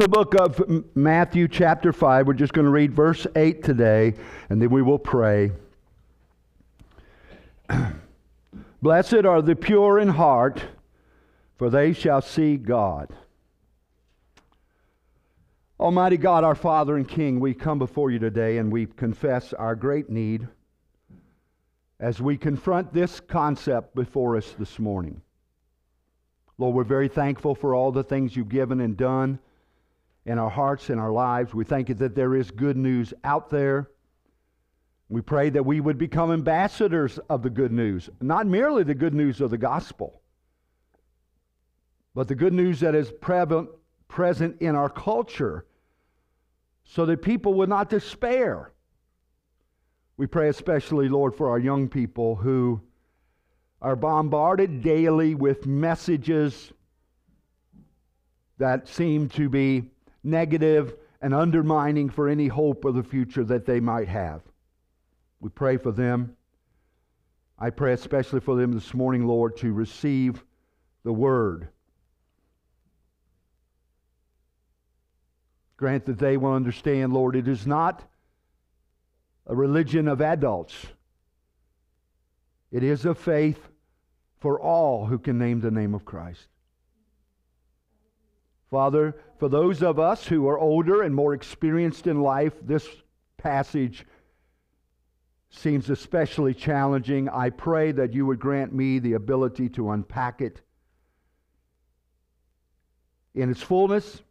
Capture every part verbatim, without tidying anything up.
The book of Matthew chapter five, we're just going to read verse eight today, and then we will pray. Blessed are the pure in heart, for they shall see God. Almighty God, our Father and King, we come before you today and we confess our great need as we confront this concept before us this morning. Lord, we're very thankful for all the things you've given and done in our hearts and our lives. We thank you that there is good news out there. We pray that we would become ambassadors of the good news, not merely the good news of the gospel, but the good news that is present in our culture so that people would not despair. We pray especially, Lord, for our young people who are bombarded daily with messages that seem to be negative and undermining for any hope of the future that they might have. We pray for them. I pray especially for them this morning, Lord, to receive the word. Grant that they will understand, Lord, it is not a religion of adults. It is a faith for all who can name the name of Christ. Father, for those of us who are older and more experienced in life, this passage seems especially challenging. I pray that you would grant me the ability to unpack it in its fullness.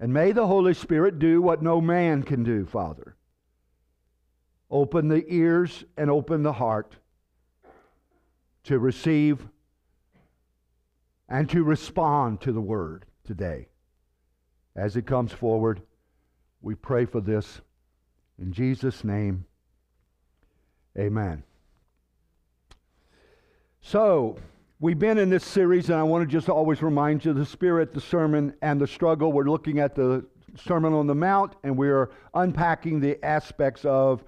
And may the Holy Spirit do what no man can do, Father. Open the ears and open the heart to receive and to respond to the word today. As it comes forward, we pray for this. In Jesus' name, amen. So, we've been in this series, and I want to just always remind you, the Spirit, the sermon, and the struggle. We're looking at the Sermon on the Mount, and we're unpacking the aspects of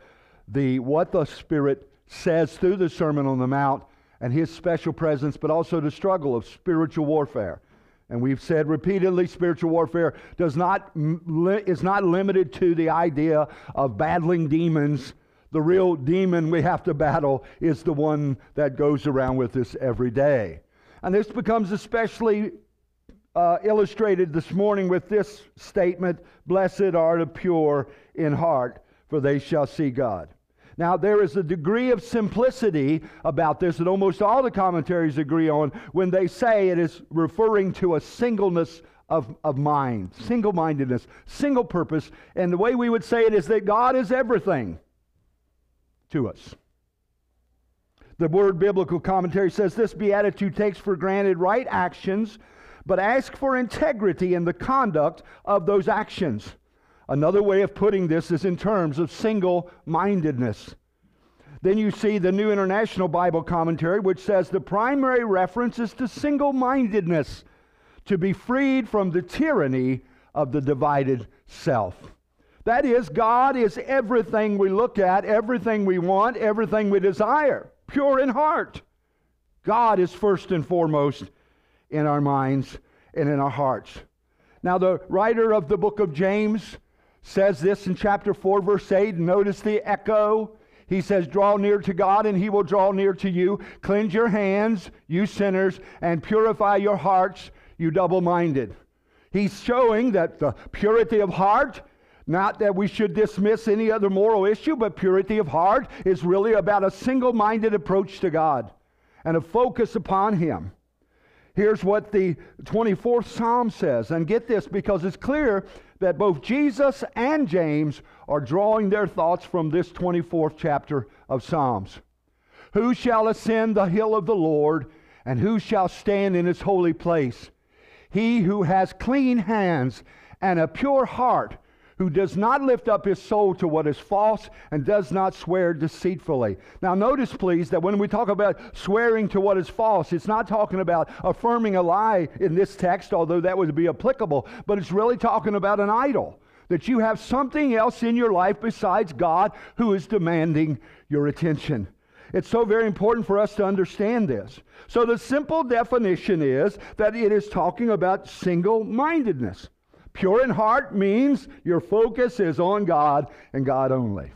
the what the Spirit says through the Sermon on the Mount and His special presence, but also the struggle of spiritual warfare. And we've said repeatedly, spiritual warfare does not is not limited to the idea of battling demons. The real demon we have to battle is the one that goes around with us every day. And this becomes especially uh, illustrated this morning with this statement, "Blessed are the pure in heart, for they shall see God." Now, there is a degree of simplicity about this that almost all the commentaries agree on when they say it is referring to a singleness of, of mind, single-mindedness, single purpose. And the way we would say it is that God is everything to us. The Word Biblical Commentary says this beatitude takes for granted right actions, but asks for integrity in the conduct of those actions. Another way of putting this is in terms of single-mindedness. Then you see the New International Bible Commentary, which says the primary reference is to single-mindedness, to be freed from the tyranny of the divided self. That is, God is everything we look at, everything we want, everything we desire, pure in heart. God is first and foremost in our minds and in our hearts. Now, the writer of the book of James says this in chapter four, verse eight. Notice the echo. He says, draw near to God, and He will draw near to you. Cleanse your hands, you sinners, and purify your hearts, you double-minded. He's showing that the purity of heart, not that we should dismiss any other moral issue, but purity of heart is really about a single-minded approach to God and a focus upon Him. Here's what the twenty-fourth Psalm says. And get this, because it's clear that both Jesus and James are drawing their thoughts from this twenty-fourth chapter of Psalms. Who shall ascend the hill of the Lord, and who shall stand in His holy place? He who has clean hands and a pure heart, who does not lift up his soul to what is false and does not swear deceitfully. Now notice, please, that when we talk about swearing to what is false, it's not talking about affirming a lie in this text, although that would be applicable, but it's really talking about an idol, that you have something else in your life besides God who is demanding your attention. It's so very important for us to understand this. So the simple definition is that it is talking about single-mindedness. Pure in heart means your focus is on God and God only.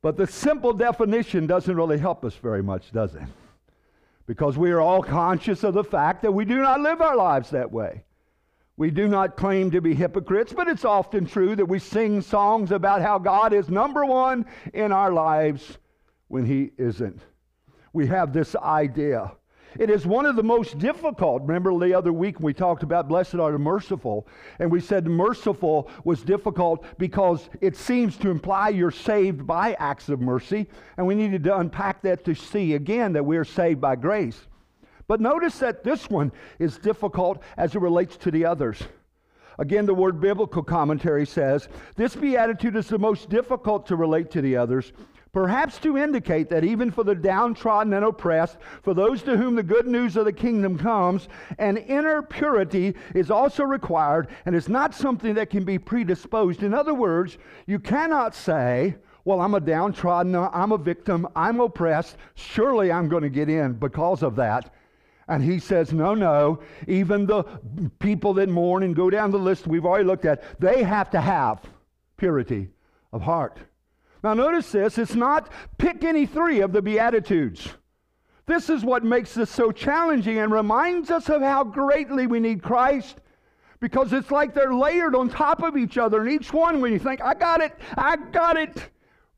But the simple definition doesn't really help us very much, does it? Because we are all conscious of the fact that we do not live our lives that way. We do not claim to be hypocrites, but it's often true that we sing songs about how God is number one in our lives when He isn't. We have this idea. It is one of the most difficult. Remember the other week we talked about blessed are the merciful, and we said merciful was difficult because it seems to imply you're saved by acts of mercy, and we needed to unpack that to see again that we are saved by grace. But notice that this one is difficult as it relates to the others. Again, the Word Biblical Commentary says, this beatitude is the most difficult to relate to the others, perhaps to indicate that even for the downtrodden and oppressed, for those to whom the good news of the kingdom comes, an inner purity is also required and is not something that can be predisposed. In other words, you cannot say, well, I'm a downtrodden, I'm a victim, I'm oppressed, surely I'm going to get in because of that. And He says, no, no, even the people that mourn and go down the list we've already looked at, they have to have purity of heart. Now notice this, it's not pick any three of the Beatitudes. This is what makes this so challenging and reminds us of how greatly we need Christ, because it's like they're layered on top of each other, and each one, when you think, I got it, I got it,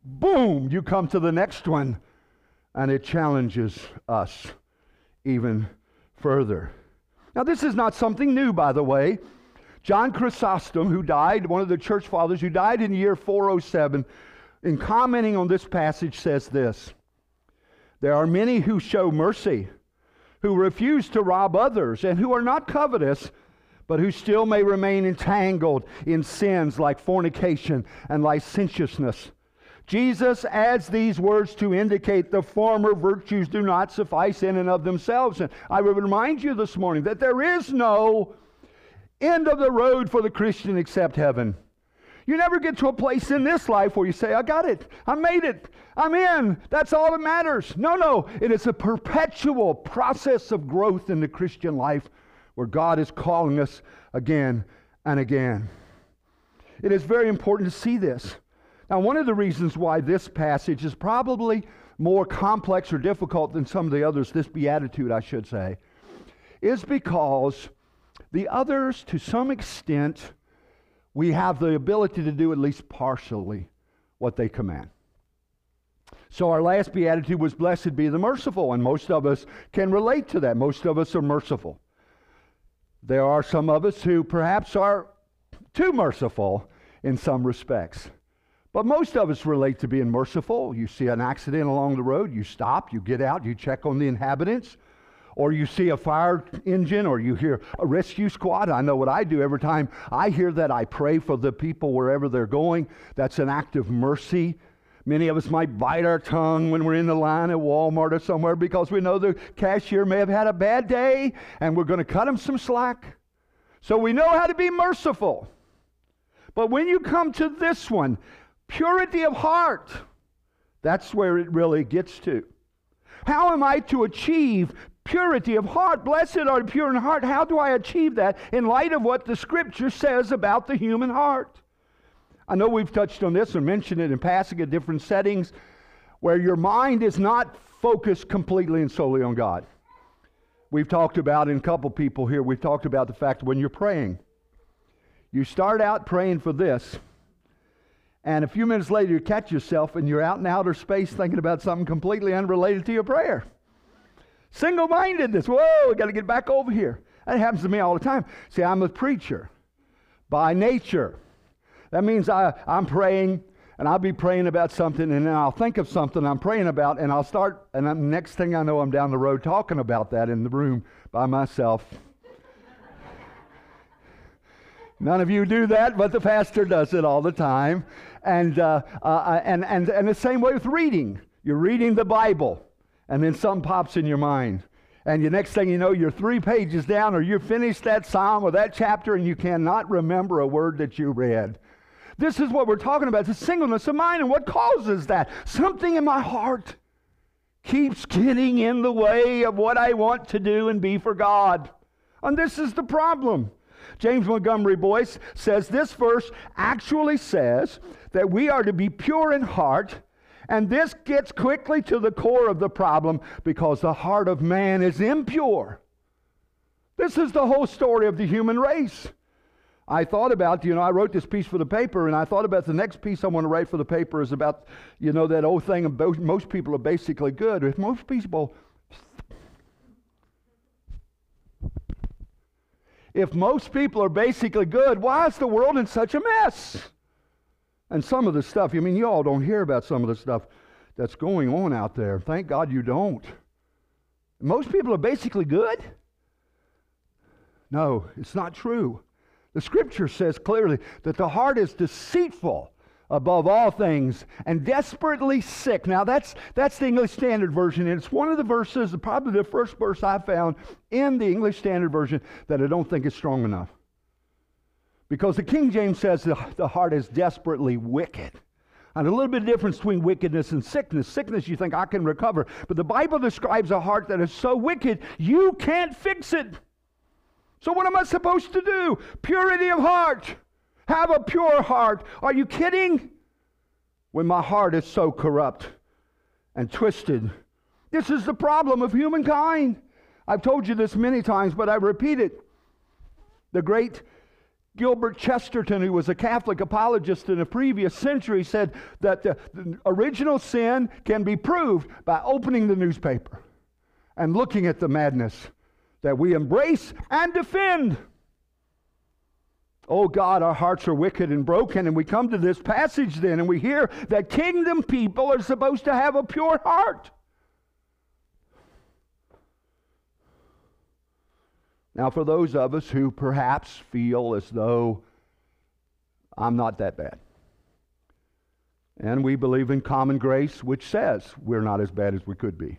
boom, you come to the next one, and it challenges us even further. Now, this is not something new, by the way. John Chrysostom, who died, one of the church fathers, who died in the year four oh seven, in commenting on this passage says this, there are many who show mercy, who refuse to rob others, and who are not covetous, but who still may remain entangled in sins like fornication and licentiousness. Jesus adds these words to indicate the former virtues do not suffice in and of themselves. And I would remind you this morning that there is no end of the road for the Christian except heaven. You never get to a place in this life where you say, I got it, I made it, I'm in, that's all that matters. No, no, it is a perpetual process of growth in the Christian life where God is calling us again and again. It is very important to see this. Now, one of the reasons why this passage is probably more complex or difficult than some of the others, this beatitude, I should say, is because the others, to some extent, we have the ability to do at least partially what they command. So our last beatitude was, blessed be the merciful, and most of us can relate to that. Most of us are merciful. There are some of us who perhaps are too merciful in some respects. But most of us relate to being merciful. You see an accident along the road, you stop, you get out, you check on the inhabitants, or you see a fire engine, or you hear a rescue squad. I know what I do every time I hear that. I pray for the people wherever they're going. That's an act of mercy. Many of us might bite our tongue when we're in the line at Walmart or somewhere because we know the cashier may have had a bad day and we're going to cut them some slack. So we know how to be merciful. But when you come to this one, purity of heart, that's where it really gets to. How am I to achieve purity of heart? Blessed are the pure in heart. How do I achieve that in light of what the Scripture says about the human heart? I know we've touched on this and mentioned it in passing at different settings where your mind is not focused completely and solely on God. We've talked about, in a couple people here, we've talked about the fact that when you're praying, you start out praying for this, and a few minutes later, you catch yourself and you're out in outer space thinking about something completely unrelated to your prayer. Single-mindedness. Whoa, we got to get back over here. That happens to me all the time. See, I'm a preacher by nature. That means I, I'm praying, and I'll be praying about something, and then I'll think of something I'm praying about, and I'll start, and the next thing I know, I'm down the road talking about that in the room by myself. None of you do that, but the pastor does it all the time. And, uh, uh, and, and, and the same way with reading. You're reading the Bible, and then something pops in your mind. And the next thing you know, you're three pages down, or you finished that psalm or that chapter, and you cannot remember a word that you read. This is what we're talking about. It's a singleness of mind. And what causes that? Something in my heart keeps getting in the way of what I want to do and be for God. And this is the problem. James Montgomery Boyce says this verse actually says that we are to be pure in heart, and this gets quickly to the core of the problem because the heart of man is impure. This is the whole story of the human race. I thought about, you know, I wrote this piece for the paper, and I thought about the next piece I want to write for the paper is about, you know, that old thing about most people are basically good. If most people... If most people are basically good, why is the world in such a mess? And some of the stuff, I mean, you all don't hear about some of the stuff that's going on out there. Thank God you don't. Most people are basically good? No, it's not true. The Scripture says clearly that the heart is deceitful above all things and desperately sick. Now, that's, that's the English Standard Version, and it's one of the verses, probably the first verse I found in the English Standard Version that I don't think is strong enough. Because the King James says the, the heart is desperately wicked. And a little bit of difference between wickedness and sickness. Sickness, you think, I can recover. But the Bible describes a heart that is so wicked, you can't fix it. So what am I supposed to do? Purity of heart. Have a pure heart. Are you kidding? When my heart is so corrupt and twisted. This is the problem of humankind. I've told you this many times, but I repeat it. The great Gilbert Chesterton, who was a Catholic apologist in a previous century, said that the, the original sin can be proved by opening the newspaper and looking at the madness that we embrace and defend. Oh God, our hearts are wicked and broken, and we come to this passage then, and we hear that kingdom people are supposed to have a pure heart. Now, for those of us who perhaps feel as though I'm not that bad, and we believe in common grace, which says we're not as bad as we could be.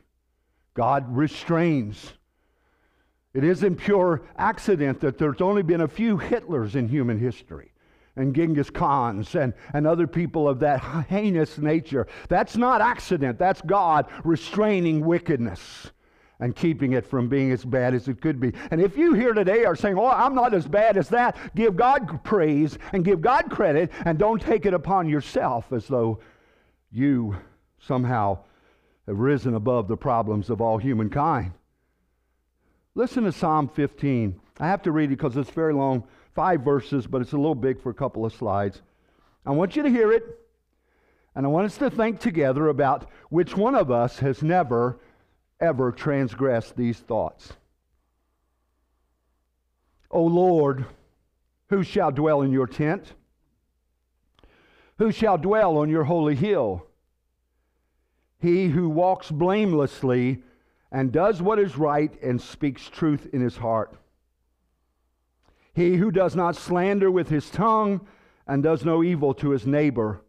God restrains. It isn't pure accident that there's only been a few Hitlers in human history, and Genghis Khans, and, and other people of that heinous nature. That's not accident. That's God restraining wickedness and keeping it from being as bad as it could be. And if you here today are saying, oh, I'm not as bad as that, give God praise and give God credit, and don't take it upon yourself as though you somehow have risen above the problems of all humankind. Listen to Psalm fifteen. I have to read it because it's very long, five verses, but it's a little big for a couple of slides. I want you to hear it, and I want us to think together about which one of us has never ever transgress these thoughts. O Lord, who shall dwell in your tent? Who shall dwell on your holy hill? He who walks blamelessly and does what is right and speaks truth in his heart. He who does not slander with his tongue and does no evil to his neighbor,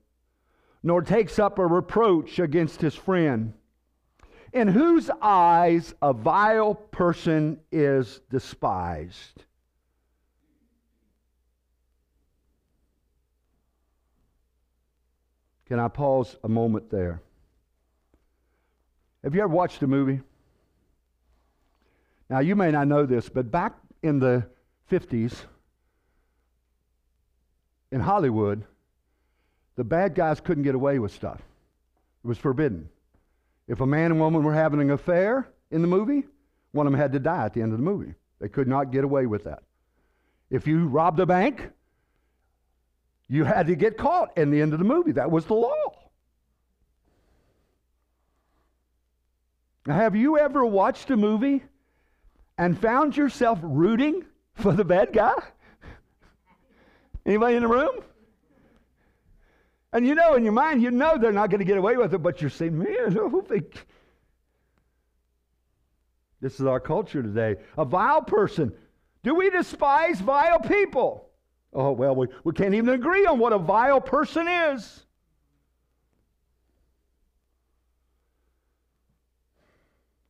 nor takes up a reproach against his friend, in whose eyes a vile person is despised. Can I pause a moment there? Have you ever watched a movie? Now, you may not know this, but back in the fifties, in Hollywood, the bad guys couldn't get away with stuff. It was forbidden. If a man and woman were having an affair in the movie, one of them had to die at the end of the movie. They could not get away with that. If you robbed a bank, you had to get caught at the end of the movie. That was the law. Now, have you ever watched a movie and found yourself rooting for the bad guy? Anybody in the room? And you know, in your mind, you know they're not going to get away with it, but you're saying, man, oh, they... This is our culture today. A vile person. Do we despise vile people? Oh, well, we, we can't even agree on what a vile person is.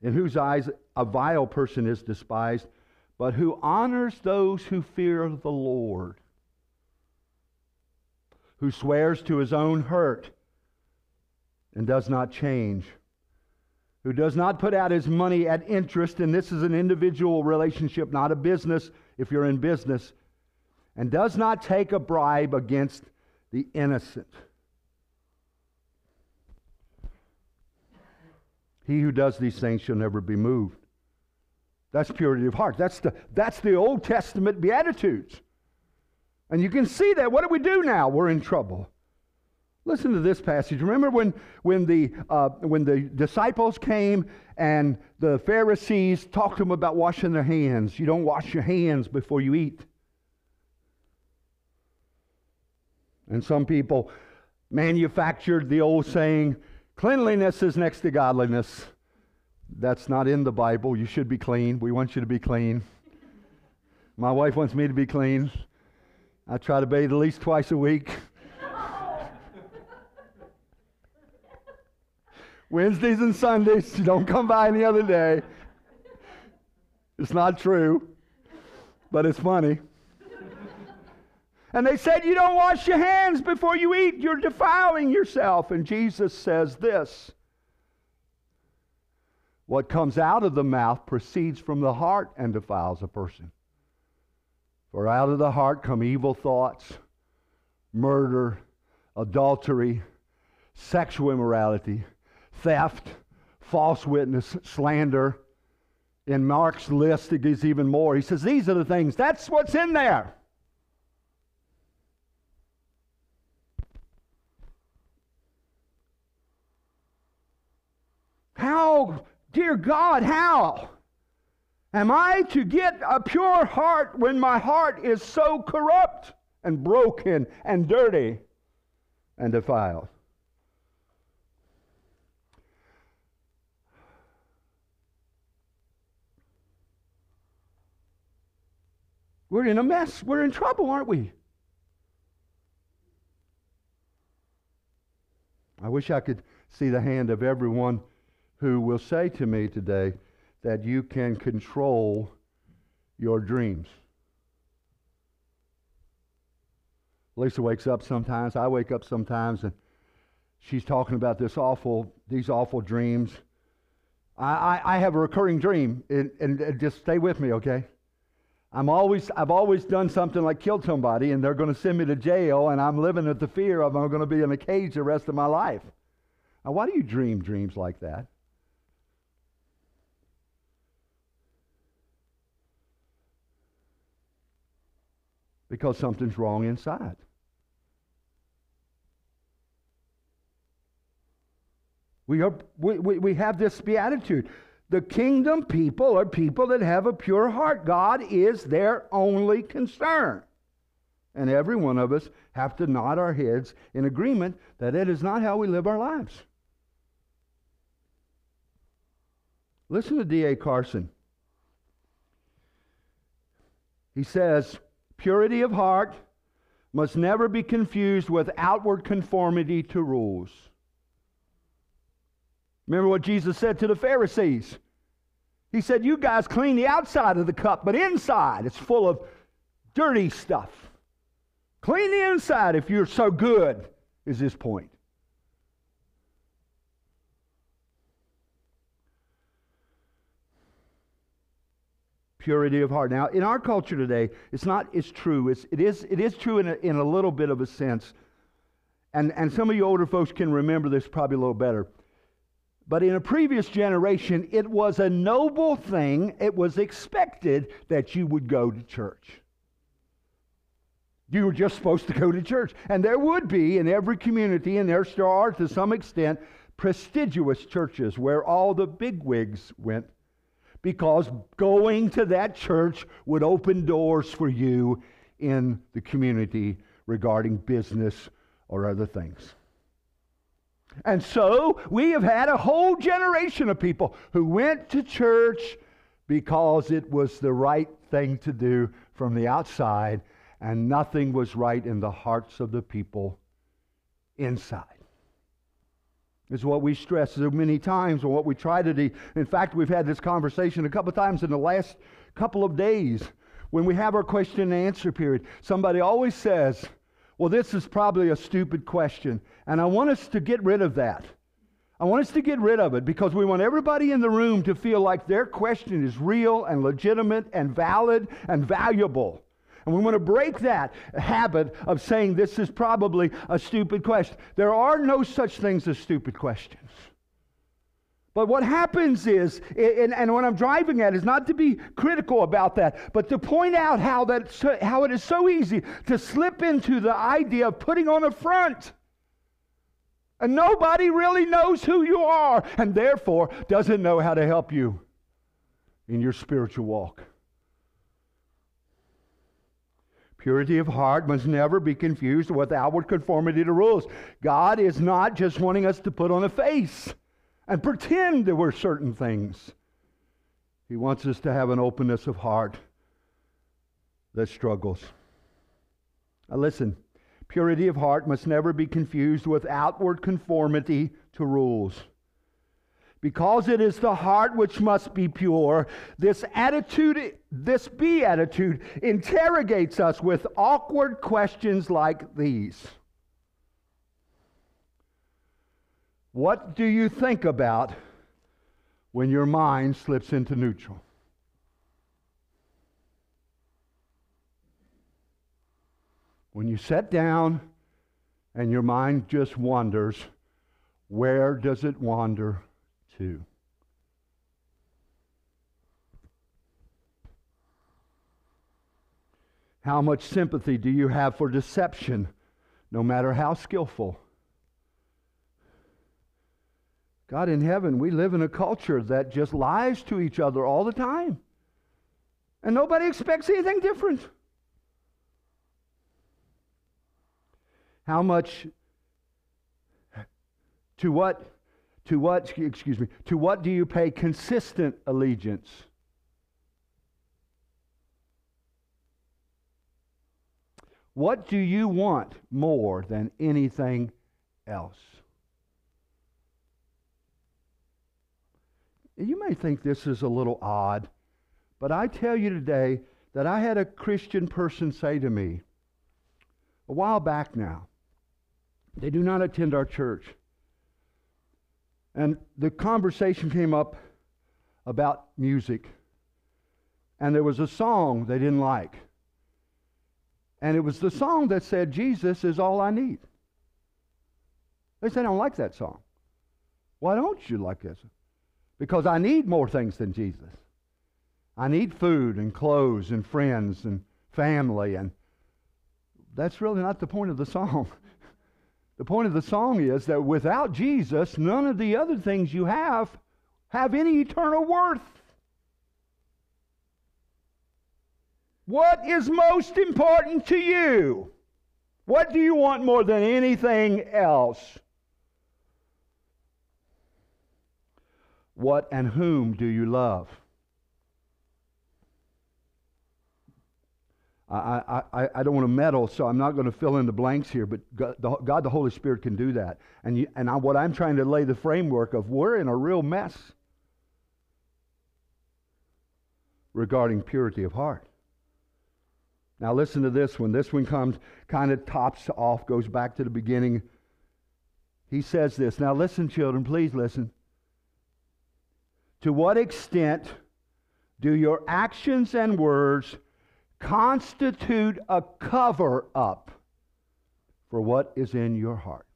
In whose eyes a vile person is despised, but who honors those who fear the Lord. who swears to his own hurt and does not change, who does not put out his money at interest, and this is an individual relationship, not a business, if you're in business, and does not take a bribe against the innocent. He who does these things shall never be moved. That's purity of heart. That's the, that's the Old Testament Beatitudes. And you can see that. What do we do now? We're in trouble. Listen to this passage. Remember when, when, the, uh, when the disciples came and the Pharisees talked to them about washing their hands. You don't wash your hands before you eat. And some people manufactured the old saying, cleanliness is next to godliness. That's not in the Bible. You should be clean. We want you to be clean. My wife wants me to be clean. I try to bathe at least twice a week. Wednesdays and Sundays, you don't come by any other day. It's not true, but it's funny. And they said, you don't wash your hands before you eat. You're defiling yourself. And Jesus says this, what comes out of the mouth proceeds from the heart and defiles a person. For out of the heart come evil thoughts, murder, adultery, sexual immorality, theft, false witness, slander. In Mark's list, it gives even more. He says, these are the things. That's what's in there. How, dear God, how am I to get a pure heart when my heart is so corrupt and broken and dirty and defiled? We're in a mess. We're in trouble, aren't we? I wish I could see the hand of everyone who will say to me today that you can control your dreams. Lisa wakes up sometimes. I wake up sometimes, and she's talking about this awful, these awful dreams. I, I, I have a recurring dream, and, and, and just stay with me, okay? I'm always, I've always done something like killed somebody, and they're going to send me to jail, and I'm living with the fear of I'm going to be in a cage the rest of my life. Now, why do you dream dreams like that? Because something's wrong inside. We, are, we, we, we have this beatitude. The kingdom people are people that have a pure heart. God is their only concern. And every one of us have to nod our heads in agreement that it is not how we live our lives. Listen to D A Carson. He says, purity of heart must never be confused with outward conformity to rules. Remember what Jesus said to the Pharisees. He said, you guys clean the outside of the cup, but inside it's full of dirty stuff. Clean the inside if you're so good, is his point. Purity of heart. Now, in our culture today, it's not, it's true. It's, it, is, it is true in a, in a little bit of a sense. And, and some of you older folks can remember this probably a little better. But in a previous generation, it was a noble thing. It was expected that you would go to church. You were just supposed to go to church. And there would be in every community, and there still are to some extent, prestigious churches where all the bigwigs went, because going to that church would open doors for you in the community regarding business or other things. And so we have had a whole generation of people who went to church because it was the right thing to do from the outside, and nothing was right in the hearts of the people inside. It's what we stress so many times, or what we try to do. In fact, we've had this conversation a couple of times in the last couple of days when we have our question and answer period. Somebody always says, Well, this is probably a stupid question, and I want us to get rid of that. I want us to get rid of it because we want everybody in the room to feel like their question is real and legitimate and valid and valuable. And we want to break that habit of saying this is probably a stupid question. There are no such things as stupid questions. But what happens is, and, and what I'm driving at is not to be critical about that, but to point out how, that, how it is so easy to slip into the idea of putting on a front. And nobody really knows who you are, and therefore doesn't know how to help you in your spiritual walk. Purity of heart must never be confused with outward conformity to rules. God is not just wanting us to put on a face and pretend that we're certain things. He wants us to have an openness of heart that struggles. Now listen, purity of heart must never be confused with outward conformity to rules. Because it is the heart which must be pure, this attitude, this beatitude interrogates us with awkward questions like these. What do you think about when your mind slips into neutral? When you sit down and your mind just wanders, where does it wander? Two. How much sympathy do you have for deception, no matter how skillful? God in heaven, we live in a culture that just lies to each other all the time. And nobody expects anything different. How much, to what To what, excuse me, to what do you pay consistent allegiance? What do you want more than anything else? You may think this is a little odd, but I tell you today that I had a Christian person say to me, a while back now, they do not attend our church. And the conversation came up about music. And there was a song they didn't like. And it was the song that said, Jesus is all I need. They said, I don't like that song. Why don't you like that song? Because I need more things than Jesus. I need food and clothes and friends and family. And that's really not the point of the song. The point of the song is that without Jesus, none of the other things you have have any eternal worth. What is most important to you? What do you want more than anything else? What and whom do you love? I, I, I don't want to meddle, so I'm not going to fill in the blanks here, but God the, God, the Holy Spirit can do that. And, you, and I, what I'm trying to lay the framework of, we're in a real mess regarding purity of heart. Now listen to this one. This one comes, kind of tops off, goes back to the beginning. He says this. Now listen, children, please listen. To what extent do your actions and words constitute a cover-up for what is in your heart?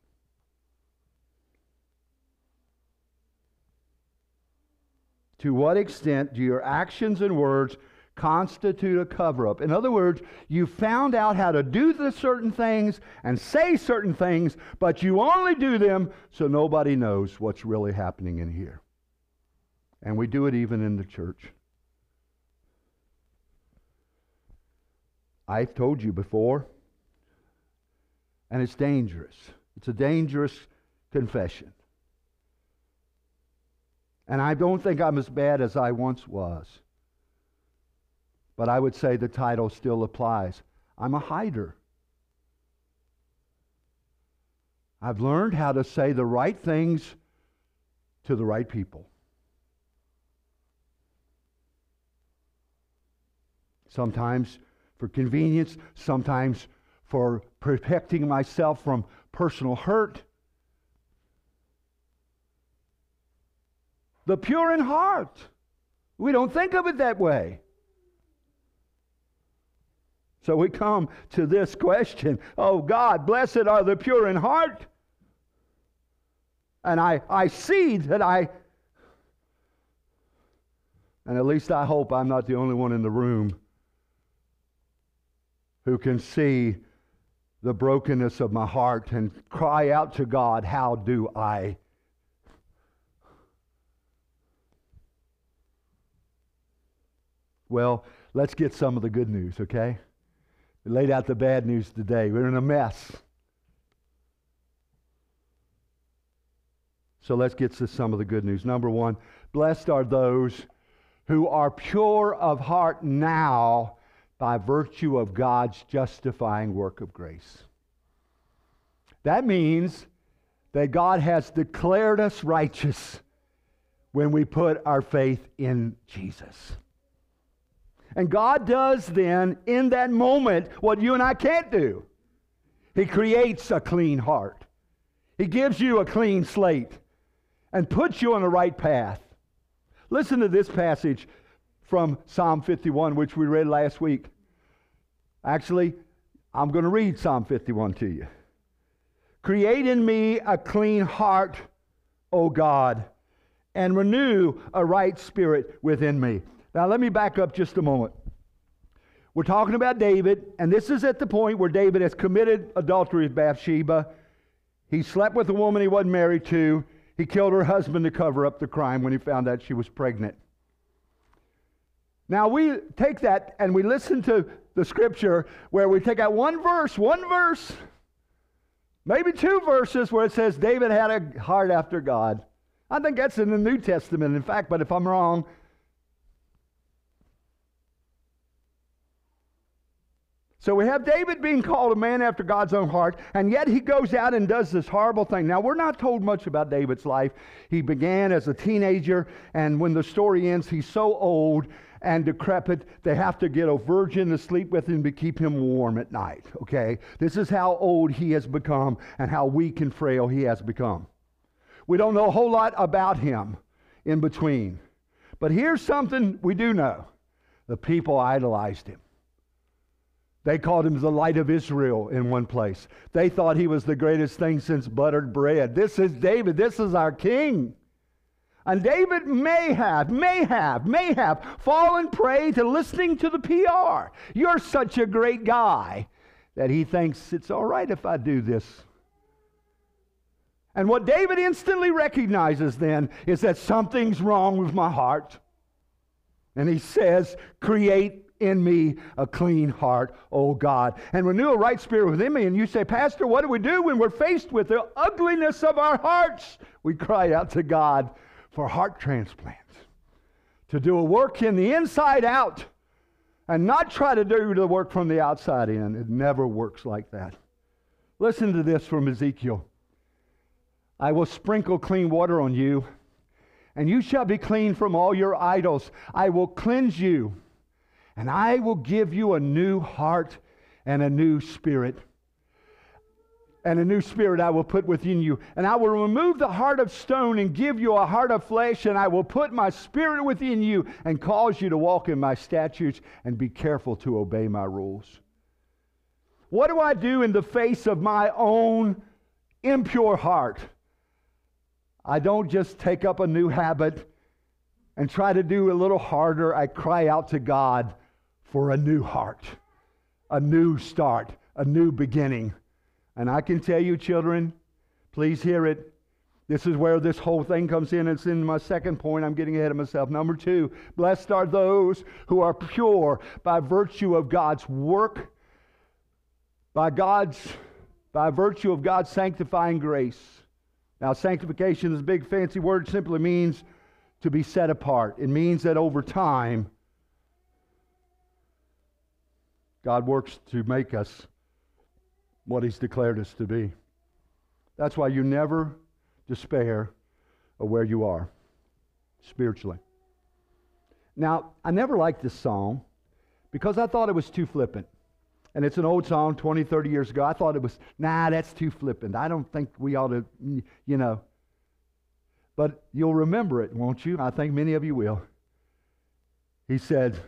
To what extent do your actions and words constitute a cover-up? In other words, you found out how to do the certain things and say certain things, but you only do them so nobody knows what's really happening in here. And we do it even in the church. I've told you before, and it's dangerous. It's a dangerous confession. And I don't think I'm as bad as I once was. But I would say the title still applies. I'm a hider. I've learned how to say the right things to the right people. Sometimes for convenience, sometimes for protecting myself from personal hurt. The pure in heart. We don't think of it that way. So we come to this question. Oh God, blessed are the pure in heart. And I, I see that I, and at least I hope I'm not the only one in the room who can see the brokenness of my heart and cry out to God, how do I? Well, let's get some of the good news, okay? We laid out the bad news today. We're in a mess. So let's get to some of the good news. Number one, blessed are those who are pure of heart now by virtue of God's justifying work of grace. That means that God has declared us righteous when we put our faith in Jesus. And God does then, in that moment, what you and I can't do. He creates a clean heart. He gives you a clean slate and puts you on the right path. Listen to this passage from Psalm fifty-one, which we read last week. Actually, I'm going to read Psalm fifty-one to you. Create in me a clean heart, O God, and renew a right spirit within me. Now, let me back up just a moment. We're talking about David, and this is at the point where David has committed adultery with Bathsheba. He slept with a woman he wasn't married to. He killed her husband to cover up the crime when he found out she was pregnant. Now, we take that and we listen to the scripture where we take out one verse, one verse, maybe two verses where it says David had a heart after God. I think that's in the New Testament, in fact, but if I'm wrong, so we have David being called a man after God's own heart, and yet he goes out and does this horrible thing. Now, we're not told much about David's life. He began as a teenager, and when the story ends, he's so old and decrepit, they have to get a virgin to sleep with him to keep him warm at night, okay? This is how old he has become and how weak and frail he has become. We don't know a whole lot about him in between. But here's something we do know. The people idolized him. They called him the light of Israel in one place. They thought he was the greatest thing since buttered bread. This is David. This is our king. And David may have, may have, may have fallen prey to listening to the P R. You're such a great guy that he thinks it's all right if I do this. And what David instantly recognizes then is that something's wrong with my heart. And he says, create in me a clean heart, O God, and renew a right spirit within me. And you say, Pastor, what do we do when we're faced with the ugliness of our hearts? We cry out to God for heart transplants, to do a work in the inside out and not try to do the work from the outside in. It never works like that. Listen to this from Ezekiel. I will sprinkle clean water on you, and you shall be clean from all your idols. I will cleanse you, and I will give you a new heart and a new spirit. And a new spirit I will put within you. And I will remove the heart of stone and give you a heart of flesh. And I will put my spirit within you and cause you to walk in my statutes and be careful to obey my rules. What do I do in the face of my own impure heart? I don't just take up a new habit and try to do a little harder. I cry out to God for a new heart, a new start, a new beginning. And I can tell you, children, please hear it. This is where this whole thing comes in. It's in my second point. I'm getting ahead of myself. Number two, blessed are those who are pure by virtue of God's work, by God's, by virtue of God's sanctifying grace. Now, sanctification is a big fancy word. It simply means to be set apart. It means that over time, God works to make us what He's declared us to be. That's why you never despair of where you are spiritually. Now, I never liked this song because I thought it was too flippant. and it's an old song, twenty, thirty years ago. I thought it was, nah, that's too flippant. I don't think we ought to, you know. But you'll remember it, won't you? I think many of you will. He said,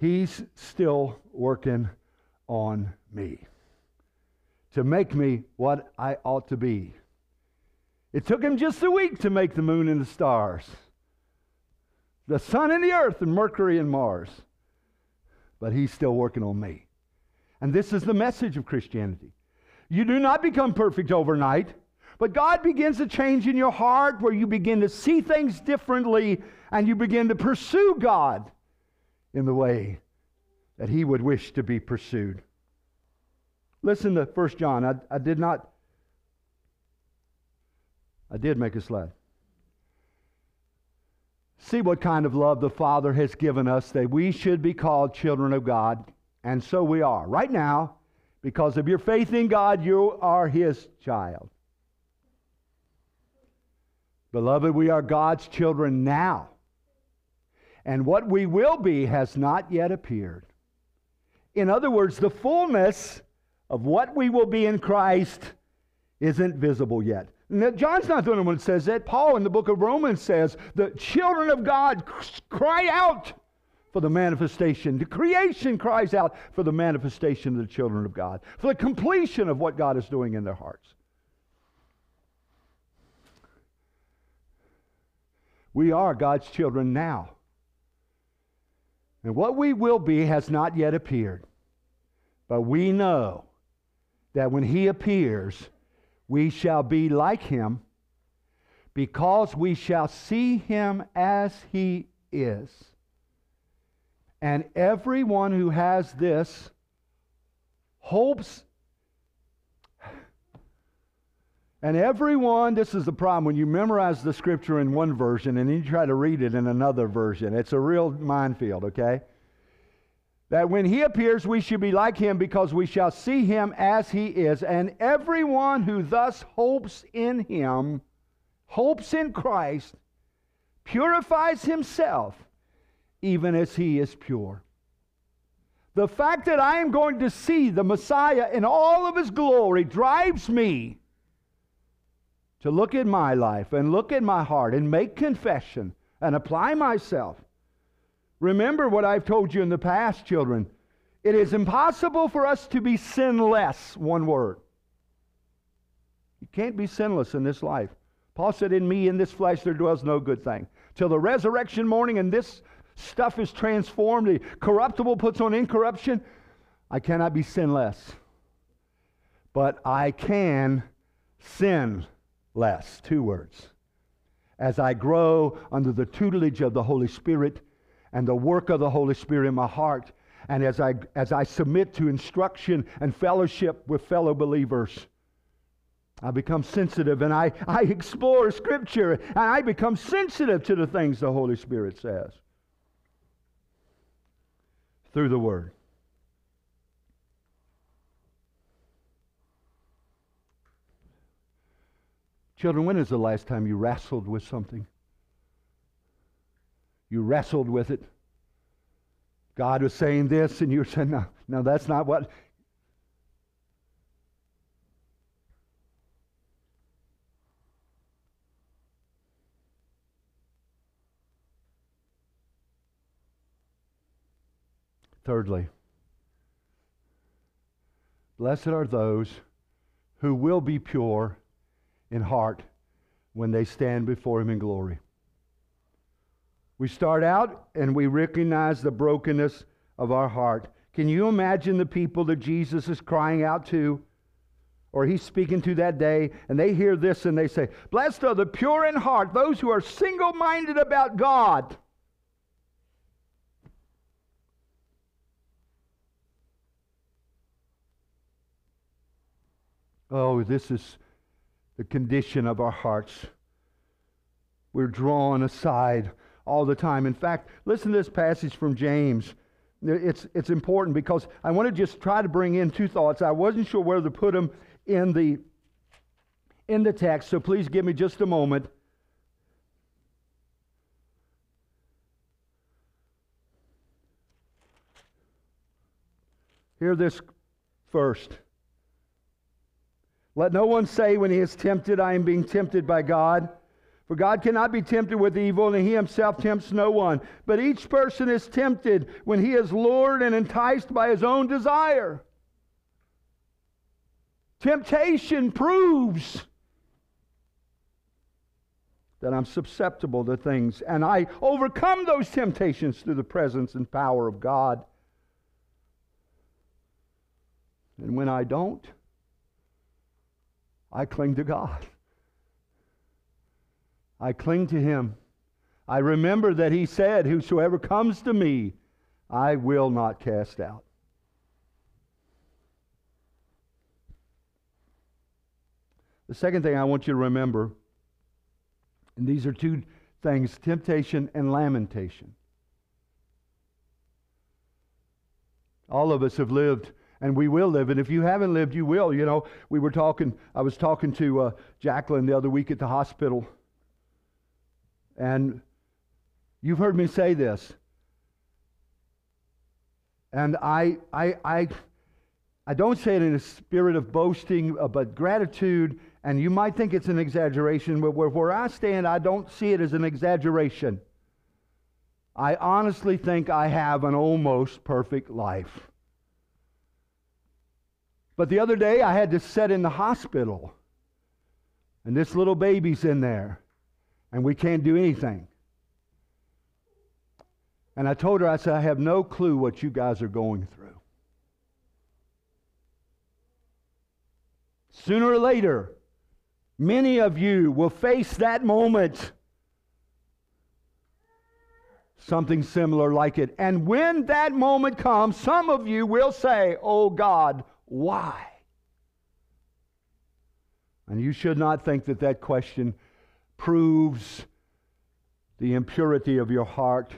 he's still working on me to make me what I ought to be. It took him just a week to make the moon and the stars, the sun and the earth and Mercury and Mars. But he's still working on me. And this is the message of Christianity. You do not become perfect overnight, but God begins to change in your heart where you begin to see things differently and you begin to pursue God in the way that he would wish to be pursued. Listen to First John. I, I did not... I did make a slide. See what kind of love the Father has given us, that we should be called children of God, and so we are. Right now, because of your faith in God, you are His child. Beloved, we are God's children now, and what we will be has not yet appeared. In other words, the fullness of what we will be in Christ isn't visible yet. Now, John's not the only one that says that. Paul in the book of Romans says, the children of God cry out for the manifestation. The creation cries out for the manifestation of the children of God, for the completion of what God is doing in their hearts. We are God's children now. And what we will be has not yet appeared. But we know that when He appears, we shall be like Him, because we shall see Him as He is. And everyone who has this hopes, and everyone, this is the problem, when you memorize the Scripture in one version and then you try to read it in another version, it's a real minefield, okay? That when He appears, we should be like Him, because we shall see Him as He is. And everyone who thus hopes in Him, hopes in Christ, purifies himself, even as He is pure. The fact that I am going to see the Messiah in all of His glory drives me to look at my life and look at my heart and make confession and apply myself. Remember what I've told you in the past, children. It is impossible for us to be sinless, one word. You can't be sinless in this life. Paul said, in me, in this flesh, there dwells no good thing. Till the resurrection morning and this stuff is transformed, the corruptible puts on incorruption, I cannot be sinless. But I can sin less, two words, as I grow under the tutelage of the Holy Spirit and the work of the Holy Spirit in my heart, and as I, as I submit to instruction and fellowship with fellow believers, I become sensitive, and I, I explore Scripture, and I become sensitive to the things the Holy Spirit says through the Word. Children, when is the last time you wrestled with something? You wrestled with it. God was saying this, and you were saying, no, no, that's not what. Thirdly, blessed are those who will be pure in heart when they stand before Him in glory. We start out and we recognize the brokenness of our heart. Can you imagine the people that Jesus is crying out to, or He's speaking to that day, and they hear this and they say, blessed are the pure in heart, those who are single-minded about God. Oh, this is the condition of our hearts. We're drawn aside all the time. In fact, listen to this passage from James. It's, it's important because I want to just try to bring in two thoughts. I wasn't sure whether to put them in the, in the text, so please give me just a moment. Hear this first. Let no one say when he is tempted, I am being tempted by God. For God cannot be tempted with evil, and he himself tempts no one. But each person is tempted when he is lured and enticed by his own desire. Temptation proves that I'm susceptible to things, and I overcome those temptations through the presence and power of God. And when I don't, I cling to God. I cling to Him. I remember that He said, whosoever comes to me, I will not cast out. The second thing I want you to remember, and these are two things, temptation and lamentation. All of us have lived, and we will live. And if you haven't lived, you will. You know, we were talking, I was talking to uh, Jacqueline the other week at the hospital. And you've heard me say this. And I, I, I, I don't say it in a spirit of boasting, uh, but gratitude. And you might think it's an exaggeration, but where, where I stand, I don't see it as an exaggeration. I honestly think I have an almost perfect life. But the other day, I had to sit in the hospital. And this little baby's in there. And we can't do anything. And I told her, I said, I have no clue what you guys are going through. Sooner or later, many of you will face that moment. Something similar like it. And when that moment comes, some of you will say, oh God, why? And you should not think that that question proves the impurity of your heart,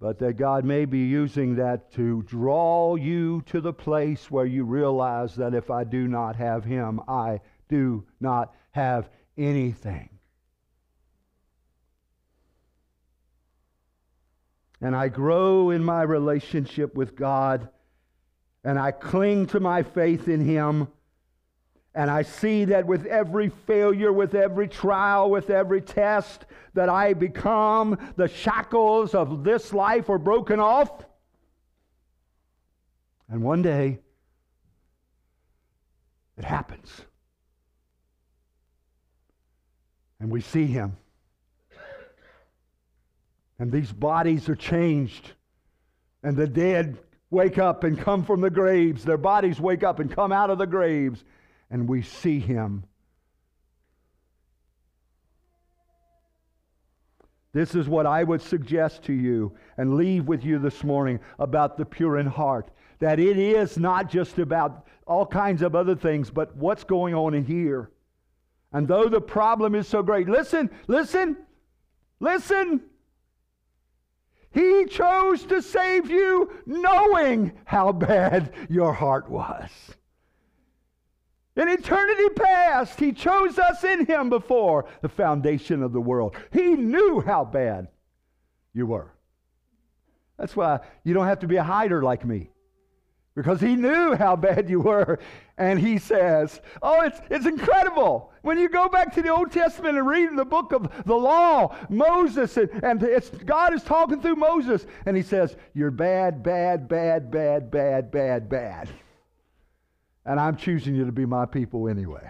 but that God may be using that to draw you to the place where you realize that if I do not have Him, I do not have anything. And I grow in my relationship with God, and I cling to my faith in Him. And I see that with every failure, with every trial, with every test, that I become, the shackles of this life are broken off. And one day, it happens. And we see Him. And these bodies are changed. And the dead wake up and come from the graves. Their bodies wake up and come out of the graves. And we see Him. This is what I would suggest to you and leave with you this morning about the pure in heart. That it is not just about all kinds of other things, but what's going on in here. And though the problem is so great, listen, listen, listen. He chose to save you knowing how bad your heart was. In eternity past, He chose us in Him before the foundation of the world. He knew how bad you were. That's why you don't have to be a hider like me. Because He knew how bad you were. And He says, oh, it's, it's incredible. When you go back to the Old Testament and read the book of the law, Moses, and, and it's, God is talking through Moses. And He says, you're bad, bad, bad, bad, bad, bad, bad. And I'm choosing you to be my people anyway.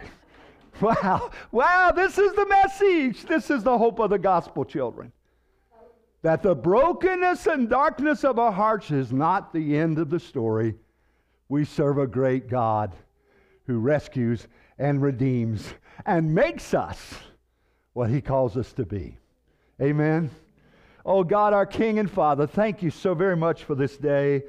Wow. Wow, this is the message. This is the hope of the gospel, children. That the brokenness and darkness of our hearts is not the end of the story. We serve a great God who rescues and redeems and makes us what He calls us to be. Amen. Oh God, our King and Father, thank you so very much for this day.